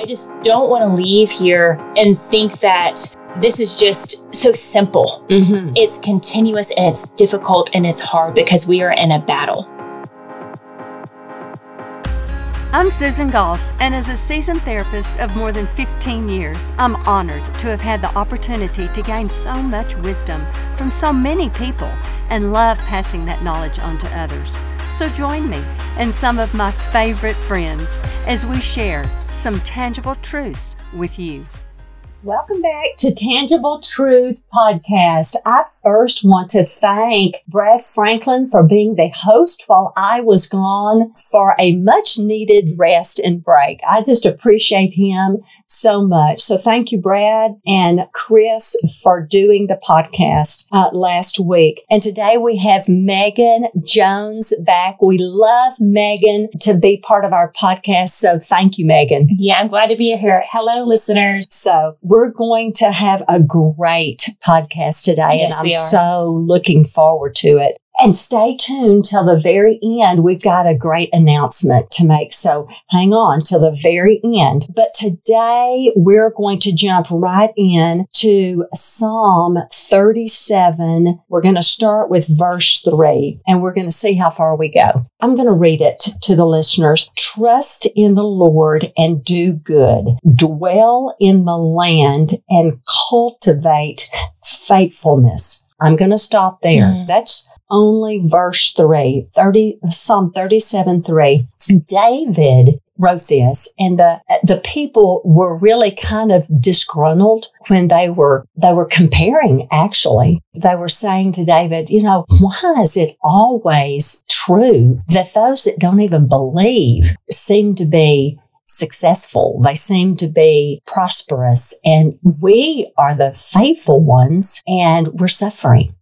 I just don't want to leave here and think that this is just so simple. Mm-hmm. It's continuous and it's difficult and it's hard because we are in a battle. I'm Susan Goss, and as a seasoned therapist of more than 15 years, I'm honored to have had the opportunity to gain so much wisdom from so many people and love passing that knowledge on to others. So join me and some of my favorite friends as we share some tangible truths with you. Welcome back to Tangible Truth Podcast. I first want to thank Brad Franklin for being the host while I was gone for a much needed rest and break. I just appreciate him so much. So thank you, Brad and Chris, for doing the podcast last week. And today we have Megan Jones back. We love Megan to be part of our podcast. So thank you, Megan. Yeah, I'm glad to be here. Hello, listeners. So we're going to have a great podcast today. Yes, and I'm so looking forward to it. And stay tuned till the very end. We've got a great announcement to make, so hang on till the very end. But today, we're going to jump right in to Psalm 37. We're going to start with verse 3, and we're going to see how far we go. I'm going to read it to the listeners. Trust in the Lord and do good. Dwell in the land and cultivate faithfulness. I'm going to stop there. That's only verse 3, Psalm 37, 3. David wrote this, and the people were really kind of disgruntled when they were comparing, actually. They were saying to David, you know, why is it always true that those that don't even believe seem to be successful? They seem to be prosperous, and we are the faithful ones, and we're suffering.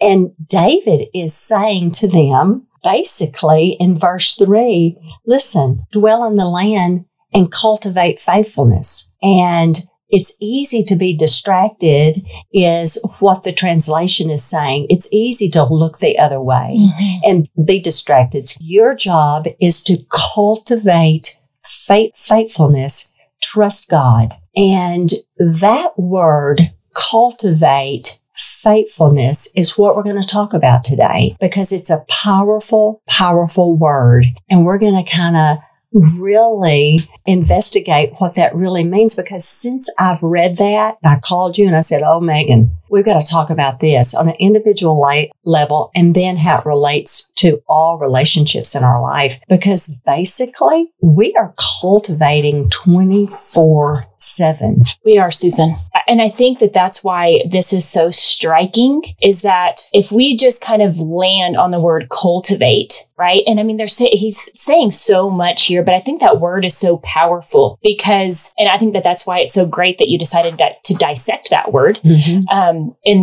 And David is saying to them, basically, in verse 3, listen, dwell in the land and cultivate faithfulness. And it's easy to be distracted is what the translation is saying. It's easy to look the other way and be distracted. Your job is to cultivate faithfulness, trust God. And that word, cultivate faithfulness, is what we're going to talk about today, because it's a powerful, powerful word. And we're going to kind of really investigate what that really means, because since I've read that, I called you and I said, oh, Megan, we've got to talk about this on an individual level and then how it relates to all relationships in our life, because basically we are cultivating 24/7. We are, Susan. And I think that that's why this is so striking, is that if we just kind of land on the word cultivate, right? And I mean, he's saying so much here, but I think that word is so powerful because, and I think that that's why it's so great that you decided to dissect that word in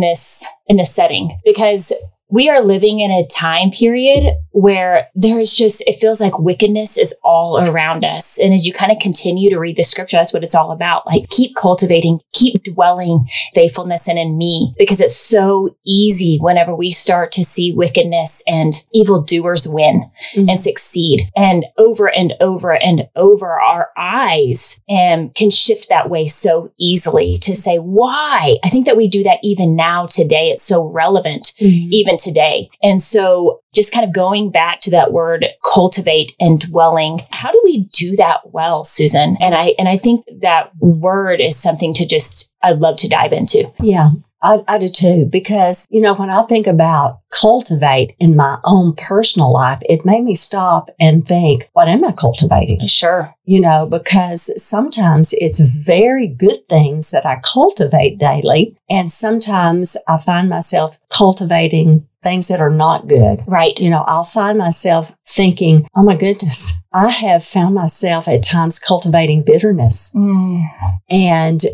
this setting, because we are living in a time period where there is just, it feels like wickedness is all around us. And as you kind of continue to read the scripture, that's what it's all about. Like, keep cultivating, keep dwelling faithfulness in me, because it's so easy whenever we start to see wickedness and evildoers win and succeed. And over and over and over, our eyes can shift that way so easily to say, why? I think that we do that even now today. It's so relevant, even today. And so just kind of going back to that word cultivate and dwelling, how do we do that well, Susan? And I think that word is something to just, I'd love to dive into. Yeah, I do too, because, you know, when I think about cultivate in my own personal life, it made me stop and think, what am I cultivating? Sure. You know, because sometimes it's very good things that I cultivate daily. And sometimes I find myself cultivating things that are not good. Right. You know, I'll find myself thinking, oh my goodness, I have found myself at times cultivating bitterness and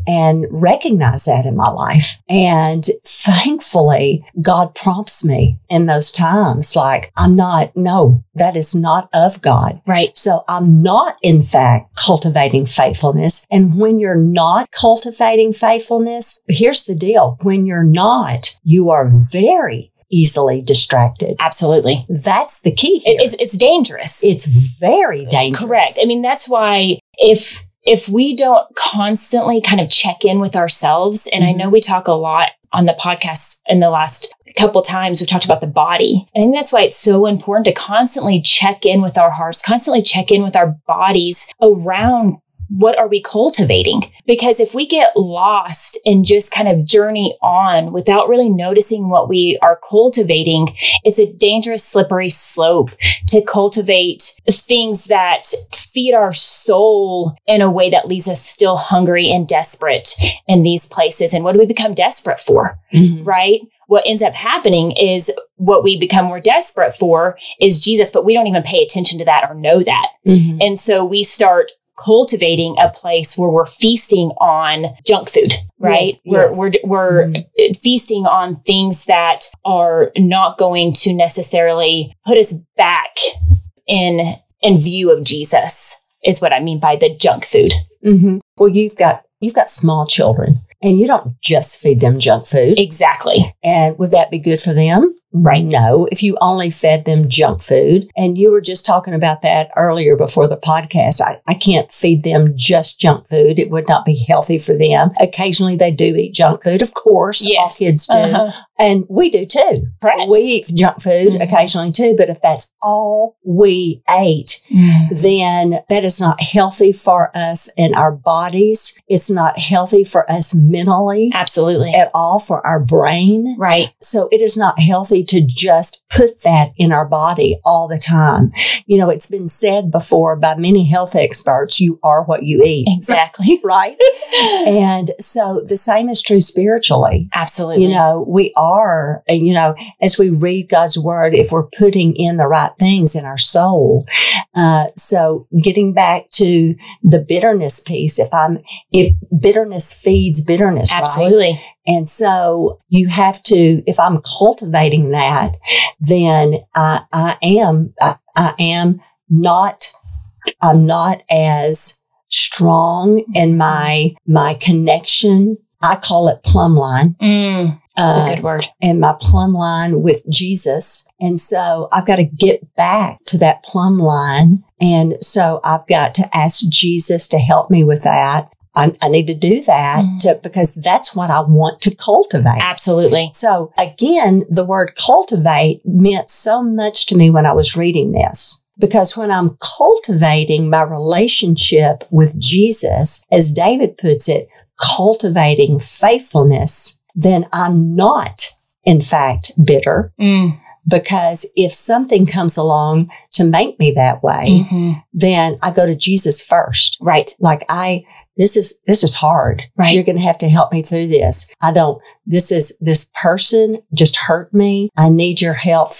recognize that in my life. And thankfully, God prompts me in those times, like, that is not of God. Right. So I'm not, in fact, cultivating faithfulness. And when you're not cultivating faithfulness, here's the deal. When you're not, you are very easily distracted. Absolutely. That's the key here. It's dangerous. It's very dangerous. Correct. I mean, that's why if if we don't constantly kind of check in with ourselves, and I know we talk a lot on the podcast in the last couple times, we talked about the body. I think that's why it's so important to constantly check in with our hearts, constantly check in with our bodies around what are we cultivating? Because if we get lost and just kind of journey on without really noticing what we are cultivating, it's a dangerous, slippery slope to cultivate things that feed our soul in a way that leaves us still hungry and desperate in these places. And what do we become desperate for? Mm-hmm. Right? What ends up happening is what we become more desperate for is Jesus, but we don't even pay attention to that or know that. Mm-hmm. And so we start cultivating a place where we're feasting on junk food, right? Yes, we're feasting on things that are not going to necessarily put us back in view of Jesus, is what I mean by the junk food. Mm-hmm. Well, you've got small children, and you don't just feed them junk food. Exactly. And would that be good for them? Right. No, if you only fed them junk food, and you were just talking about that earlier before the podcast, I can't feed them just junk food. It would not be healthy for them. Occasionally, they do eat junk food. Of course, yes. All kids do. Uh-huh. And we do too. Correct. We eat junk food occasionally too, but if that's all we ate, then that is not healthy for us in our bodies. It's not healthy for us mentally. Absolutely. At all, for our brain. Right. So it is not healthy to just put that in our body all the time. You know, it's been said before by many health experts, you are what you eat. Exactly. Right? And so the same is true spiritually. Absolutely. You know, we are, you know, as we read God's word, if we're putting in the right things in our soul. So getting back to the bitterness piece, if bitterness feeds bitterness, absolutely. Right? And so you have to, if I'm cultivating that, then I'm not as strong in my connection. I call it plumb line. That's a good word. And my plumb line with Jesus. And so I've got to get back to that plumb line. And so I've got to ask Jesus to help me with that. I need to do that because that's what I want to cultivate. Absolutely. So again, the word cultivate meant so much to me when I was reading this. Because when I'm cultivating my relationship with Jesus, as David puts it, cultivating faithfulness, then I'm not, in fact, bitter. Because if something comes along to make me that way, then I go to Jesus first. Right. Like this is hard. Right. You're going to have to help me through this. This person just hurt me. I need your help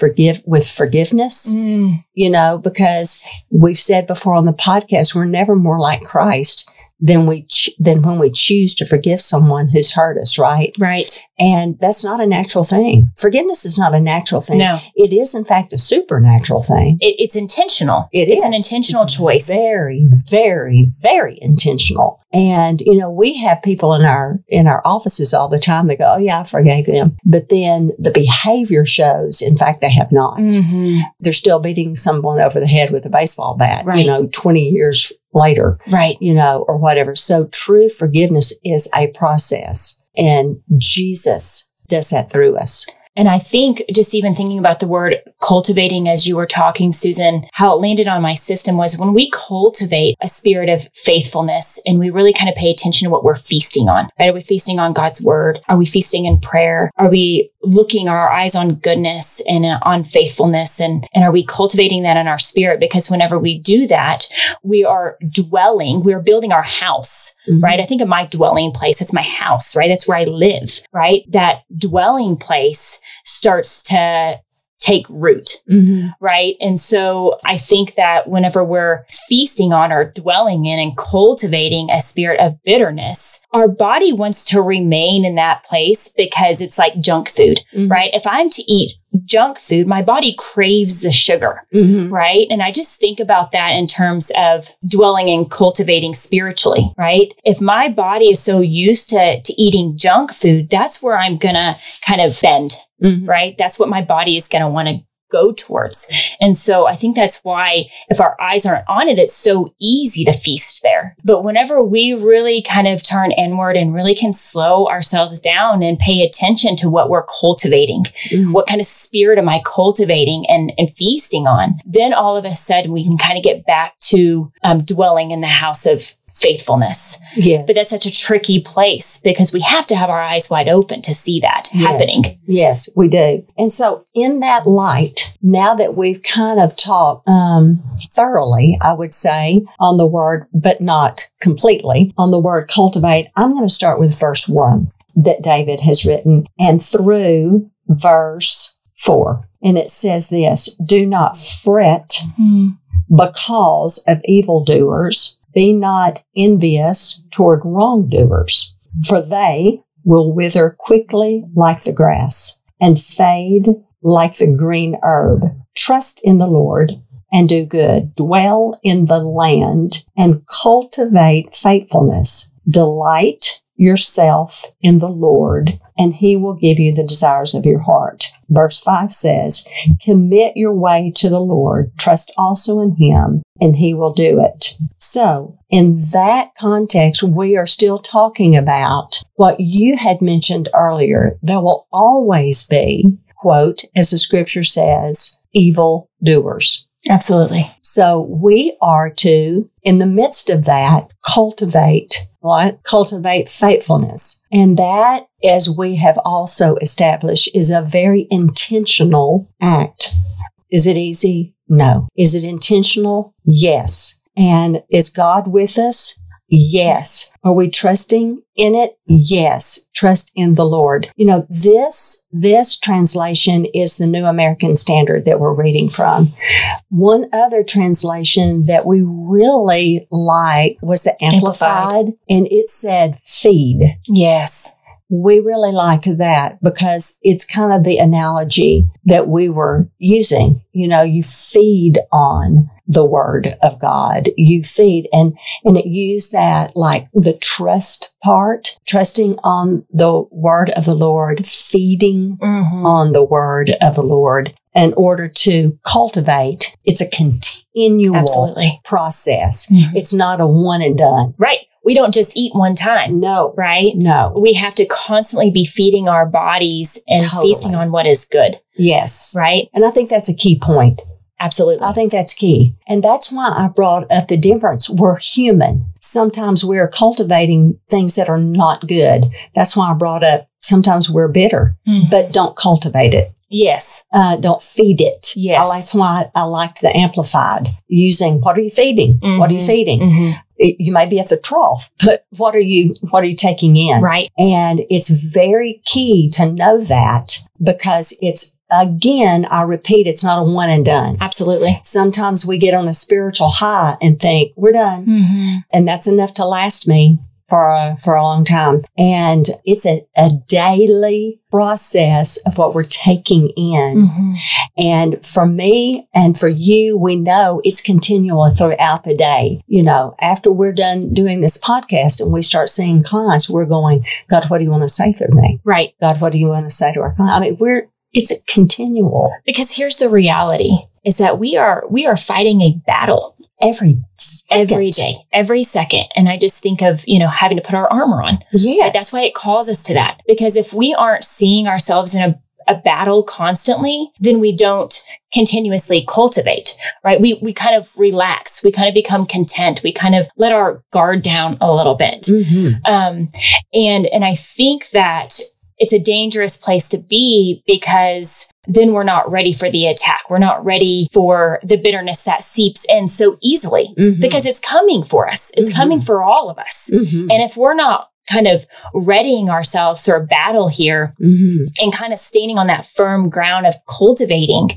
with forgiveness, you know, because we've said before on the podcast, we're never more like Christ than when we choose to forgive someone who's hurt us, right? Right. And that's not a natural thing. Forgiveness is not a natural thing. No. It is, in fact, a supernatural thing. It's intentional. It's an intentional choice. Very, very, very intentional. And, you know, we have people in our offices all the time that go, oh, yeah, I forgave them. But then the behavior shows, in fact, they have not. Mm-hmm. They're still beating someone over the head with a baseball bat, right. You know, 20 years later, right? You know, or whatever. So true forgiveness is a process, and Jesus does that through us. And I think just even thinking about the word cultivating as you were talking, Susan, how it landed on my system was when we cultivate a spirit of faithfulness and we really kind of pay attention to what we're feasting on, right? Are we feasting on God's word? Are we feasting in prayer? Are we looking our eyes on goodness and on faithfulness? And are we cultivating that in our spirit? Because whenever we do that, we are dwelling, we're building our house, right? I think of my dwelling place, that's my house, right? That's where I live, right? That dwelling place starts to take root, right? And so I think that whenever we're feasting on or dwelling in and cultivating a spirit of bitterness, our body wants to remain in that place because it's like junk food, right? If I'm to eat junk food, my body craves the sugar, right? And I just think about that in terms of dwelling and cultivating spiritually, right? If my body is so used to eating junk food, that's where I'm going to kind of bend, right? That's what my body is going to want to go towards. And so I think that's why if our eyes aren't on it, it's so easy to feast there. But whenever we really kind of turn inward and really can slow ourselves down and pay attention to what we're cultivating, what kind of spirit am I cultivating and feasting on, then all of a sudden we can kind of get back to dwelling in the house of faithfulness. Yes. But that's such a tricky place because we have to have our eyes wide open to see that happening. Yes, we do. And so in that light, now that we've kind of talked thoroughly, I would say, on the word, but not completely, on the word cultivate, I'm going to start with verse 1 that David has written and through verse 4. And it says this, do not fret because of evildoers. Be not envious toward wrongdoers, for they will wither quickly like the grass and fade like the green herb. Trust in the Lord and do good. Dwell in the land and cultivate faithfulness. Delight yourself in the Lord, and He will give you the desires of your heart. Verse 5 says, commit your way to the Lord. Trust also in Him, and He will do it. So, in that context, we are still talking about what you had mentioned earlier. There will always be, quote, as the scripture says, evil doers. Absolutely. So, we are to, in the midst of that, cultivate what? Cultivate faithfulness. And that, as we have also established, is a very intentional act. Is it easy? No. Is it intentional? Yes. And is God with us? Yes. Are we trusting in it? Yes. Trust in the Lord. You know, this translation is the New American Standard that we're reading from. One other translation that we really like was the Amplified, and it said feed. Yes. We really liked that because it's kind of the analogy that we were using. You know, you feed on the Word of God. You feed, and it used that like the trust part, trusting on the Word of the Lord, feeding on the Word of the Lord in order to cultivate. It's a continual process. It's not a one and done. Right. We don't just eat one time. No. Right? No. We have to constantly be feeding our bodies and feasting on what is good. Yes. Right? And I think that's a key point. Absolutely. I think that's key. And that's why I brought up the difference. We're human. Sometimes we're cultivating things that are not good. That's why I brought up sometimes we're bitter, but don't cultivate it. Yes. Don't feed it. Yes. That's why I like the Amplified, using what are you feeding? What are you feeding? You may be at the trough, but what are you taking in? Right. And it's very key to know that because it's, again, I repeat, it's not a one and done. Absolutely. Sometimes we get on a spiritual high and think we're done. And that's enough to last me for a long time. And it's a daily process of what we're taking in. And for me and for you, we know it's continual throughout the day. You know, after we're done doing this podcast and we start seeing clients, we're going, God, what do you want to say through me? Right. God, what do you want to say to our client? I mean, it's a continual. Because here's the reality is that we are fighting a battle. Every day, every second. And I just think of, you know, having to put our armor on. Yes. That's why it calls us to that. Because if we aren't seeing ourselves in a battle constantly, then we don't continuously cultivate, right? We kind of relax. We kind of become content. We kind of let our guard down a little bit. And I think that it's a dangerous place to be because then we're not ready for the attack. We're not ready for the bitterness that seeps in so easily because it's coming for us. It's coming for all of us. And if we're not kind of readying ourselves for a battle here and kind of standing on that firm ground of cultivating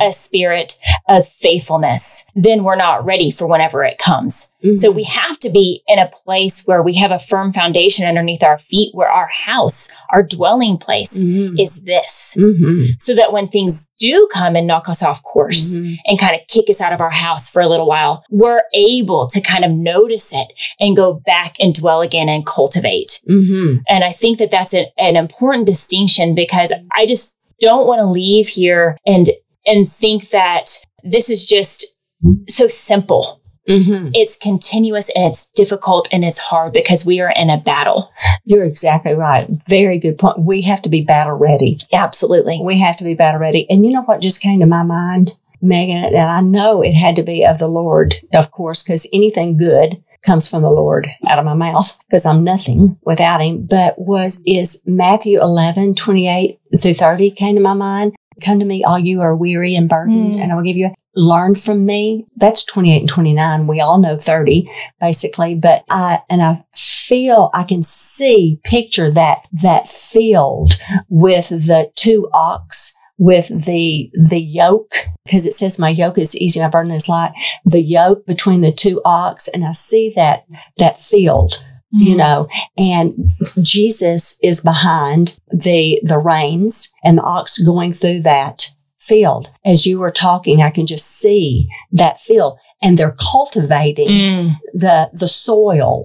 a spirit of faithfulness, then we're not ready for whenever it comes. So we have to be in a place where we have a firm foundation underneath our feet, where our house, our dwelling place is this, so that when things do come and knock us off course and kind of kick us out of our house for a little while, we're able to kind of notice it and go back and dwell again and cultivate. And I think that that's an important distinction because I just don't want to leave here and and think that this is just so simple. Mm-hmm. It's continuous and it's difficult and it's hard because we are in a battle. You're exactly right. Very good point. We have to be battle ready. Absolutely. We have to be battle ready. And you know what just came to my mind, Megan, and I know it had to be of the Lord, of course, because anything good comes from the Lord out of my mouth because I'm nothing without him. But is Matthew 11:28-30 came to my mind. Come to me, all you are weary and burdened, and I will give you learn from me. That's 28 and 29. We all know 30, basically. But I feel, I can see, picture that field with the two ox, with the yoke, because it says my yoke is easy, my burden is light. The yoke between the two ox, and I see that field. You know, and Jesus is behind the reins and the ox going through that field. As you were talking, I can just see that field, and they're cultivating the soil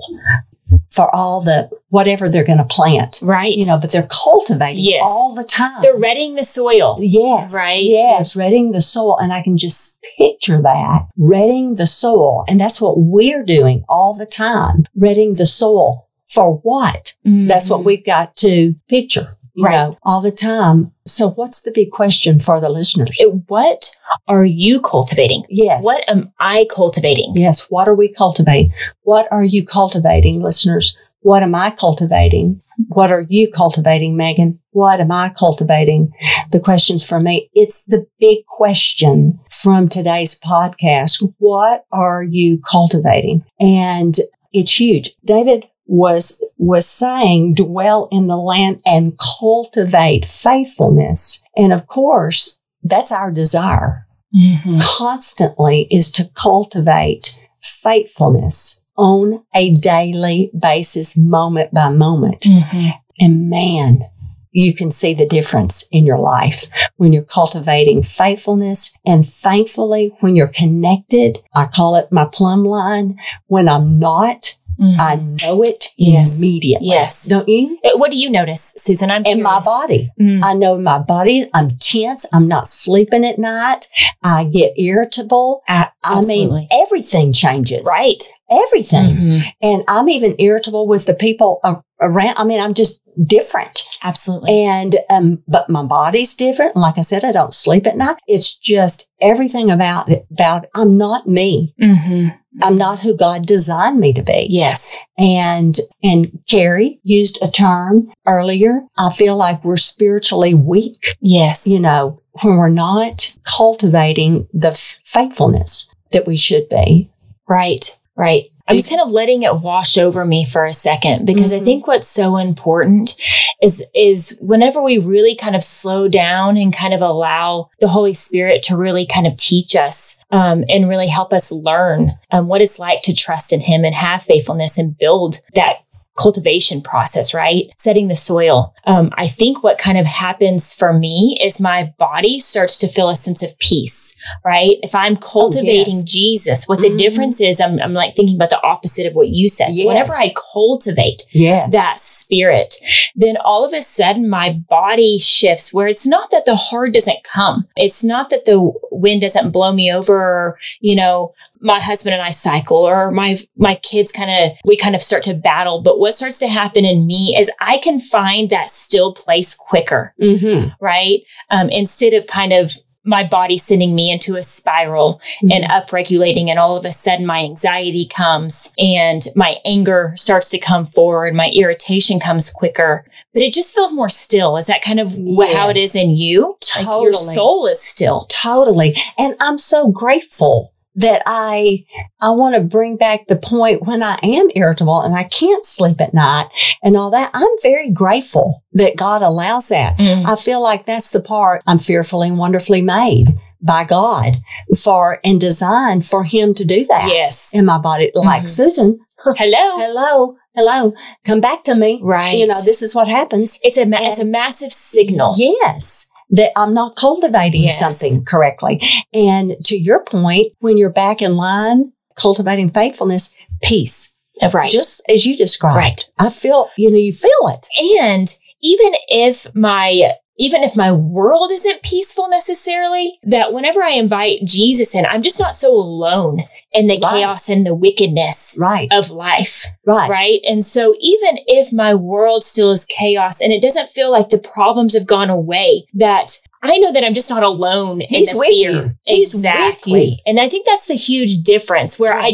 for all the whatever they're going to plant. Right. You know, but they're cultivating all the time. They're readying the soil. Yes. Right. Yes, readying the soil. And I can just picture that, readying the soil. And that's what we're doing all the time, readying the soil. For what? Mm-hmm. That's what we've got to picture, you know, all the time. So what's the big question for the listeners? What are you cultivating? Yes. What am I cultivating? Yes. What are we cultivating? What are you cultivating, listeners? What am I cultivating? What are you cultivating, Megan? What am I cultivating? The question's for me. It's the big question from today's podcast. What are you cultivating? And it's huge. David was saying, dwell in the land and cultivate faithfulness. And of course, that's our desire constantly, is to cultivate faithfulness on a daily basis, moment by moment. Mm-hmm. And man, you can see the difference in your life when you're cultivating faithfulness. And thankfully, when you're connected, I call it my plumb line. When I'm not, I know it immediately. Yes. Don't you? What do you notice, Susan? I'm curious. In my body. I know in my body, I'm tense. I'm not sleeping at night. I get irritable. Absolutely. I mean, everything changes. Right. Everything. Mm-hmm. And I'm even irritable with the people around. I mean, I'm just different. Absolutely. And, but my body's different. Like I said, I don't sleep at night. It's just everything about I'm not me. Mm-hmm. I'm not who God designed me to be. Yes. And Carrie used a term earlier. I feel like we're spiritually weak. Yes. You know, when we're not cultivating the faithfulness that we should be. Right. Right. I'm just kind of letting it wash over me for a second, because I think what's so important is whenever we really kind of slow down and kind of allow the Holy Spirit to really kind of teach us and really help us learn what it's like to trust in him and have faithfulness and build that cultivation process, right? Setting the soil. I think what kind of happens for me is my body starts to feel a sense of peace, right? If I'm cultivating Jesus, what the difference is, I'm like thinking about the opposite of what you said. Yes. So whenever I cultivate that spirit, then all of a sudden my body shifts, where it's not that the hard doesn't come. It's not that the wind doesn't blow me over, or, you know, my husband and I cycle, or my kids we start to battle. But what starts to happen in me is I can find that still place quicker, right? Instead of kind of my body sending me into a spiral and upregulating, and all of a sudden my anxiety comes and my anger starts to come forward. My irritation comes quicker, but it just feels more still. Is that kind of how it is in you? Totally. Like your soul is still. Totally. And I'm so grateful that I want to bring back the point when I am irritable and I can't sleep at night and all that. I'm very grateful that God allows that. I feel like that's the part I'm fearfully and wonderfully made by God for and designed for him to do that in my body. Like Susan. Hello. Come back to me. Right. You know, this is what happens. It's a massive signal. Yes. That I'm not cultivating something correctly. And to your point, when you're back in line, cultivating faithfulness, peace. Right. Just as you described. Right. I feel, you feel it. And even if my even if my world isn't peaceful necessarily, that whenever I invite Jesus in, I'm just not so alone in the chaos and the wickedness of life. Right. And so even if my world still is chaos and it doesn't feel like the problems have gone away, that I know that I'm just not alone in the fear. He's with you. And I think that's the huge difference where I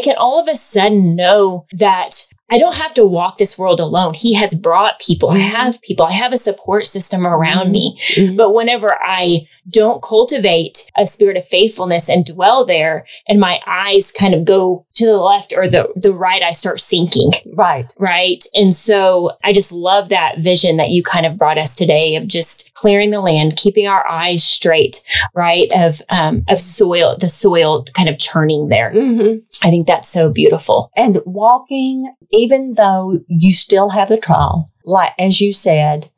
can all of a sudden know that I don't have to walk this world alone. He has brought people. Mm-hmm. I have people. I have a support system around me. Mm-hmm. But whenever I don't cultivate a spirit of faithfulness and dwell there, and my eyes kind of go to the left or the right, I start sinking. Right. And so I just love that vision that you kind of brought us today of just clearing the land, keeping our eyes straight, right? Of soil, the soil kind of churning there. Mm-hmm. I think that's so beautiful. And walking, even though you still have a trial, like as you said,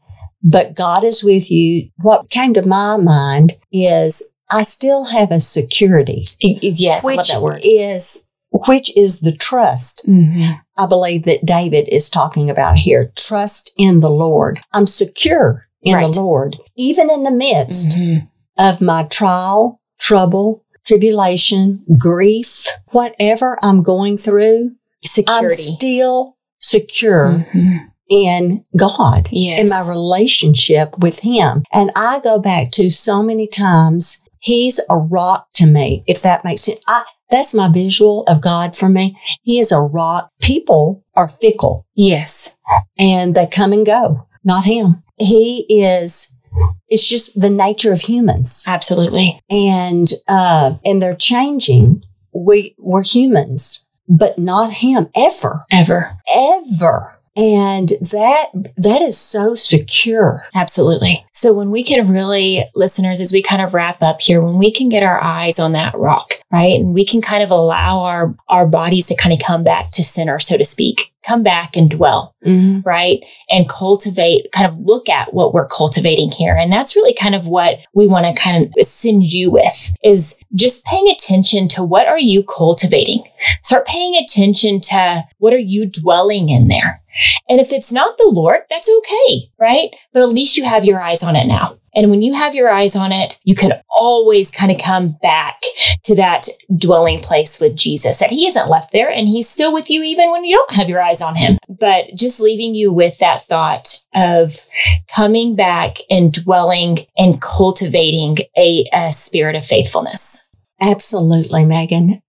but God is with you. What came to my mind is I still have a security. Yes, I love that word. Which is the trust. Mm-hmm. I believe that David is talking about here. Trust in the Lord. I'm secure in the Lord, even in the midst of my trial, trouble, tribulation, grief, whatever I'm going through. Security. I'm still secure in God, in my relationship with Him. And I go back to so many times, He's a rock to me, if that makes sense. That's my visual of God for me. He is a rock. People are fickle. Yes. And they come and go, not Him. He is, it's just the nature of humans. Absolutely. And they're changing. We're humans, but not Him ever. And that is so secure. Absolutely. So when we can really, listeners, as we kind of wrap up here, when we can get our eyes on that rock, right? And we can kind of allow our bodies to kind of come back to center, so to speak. Come back and dwell, right? And cultivate, kind of look at what we're cultivating here. And that's really kind of what we want to kind of send you with, is just paying attention to what are you cultivating? Start paying attention to what are you dwelling in there? And if it's not the Lord, that's okay, right? But at least you have your eyes on it now. And when you have your eyes on it, you can always kind of come back to that dwelling place with Jesus, that He hasn't left there and He's still with you even when you don't have your eyes on Him. But just leaving you with that thought of coming back and dwelling and cultivating a spirit of faithfulness. Absolutely, Megan.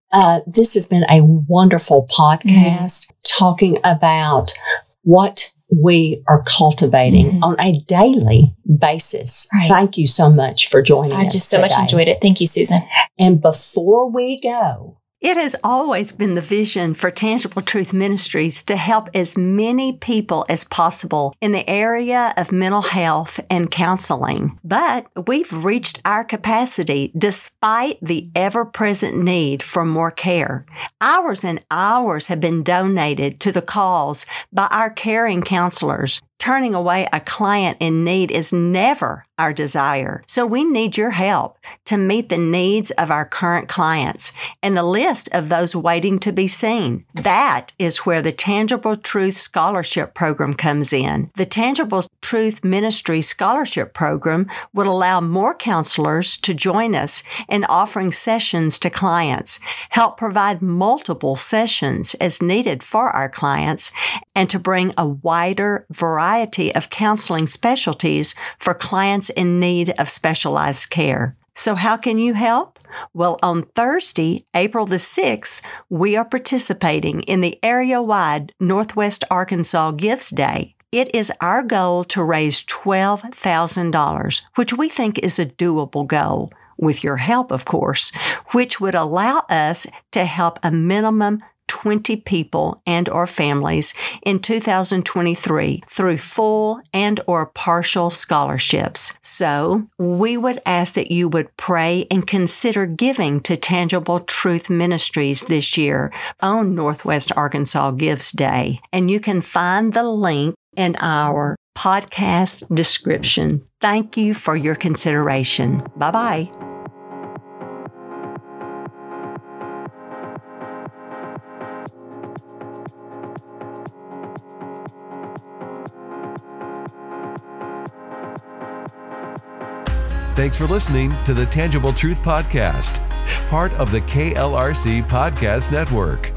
This has been a wonderful podcast talking about what we are cultivating on a daily basis. Right. Thank you so much for joining us. I just so much enjoyed it. Thank you, Susan. And before we go, it has always been the vision for Tangible Truth Ministries to help as many people as possible in the area of mental health and counseling. But we've reached our capacity despite the ever-present need for more care. Hours and hours have been donated to the cause by our caring counselors. Turning away a client in need is never our desire. So we need your help to meet the needs of our current clients and the list of those waiting to be seen. That is where the Tangible Truth Scholarship Program comes in. The Tangible Truth Ministry Scholarship Program would allow more counselors to join us in offering sessions to clients, help provide multiple sessions as needed for our clients, and to bring a wider variety of counseling specialties for clients in need of specialized care. So how can you help? Well, on Thursday, April the 6th, we are participating in the area-wide Northwest Arkansas Gives Day. It is our goal to raise $12,000, which we think is a doable goal, with your help, of course, which would allow us to help a minimum 20 people and or families in 2023 through full and or partial scholarships. So we would ask that you would pray and consider giving to Tangible Truth Ministries this year on Northwest Arkansas Gives Day. And you can find the link in our podcast description. Thank you for your consideration. Bye-bye. Thanks for listening to the Tangible Truth Podcast, part of the KLRC Podcast Network.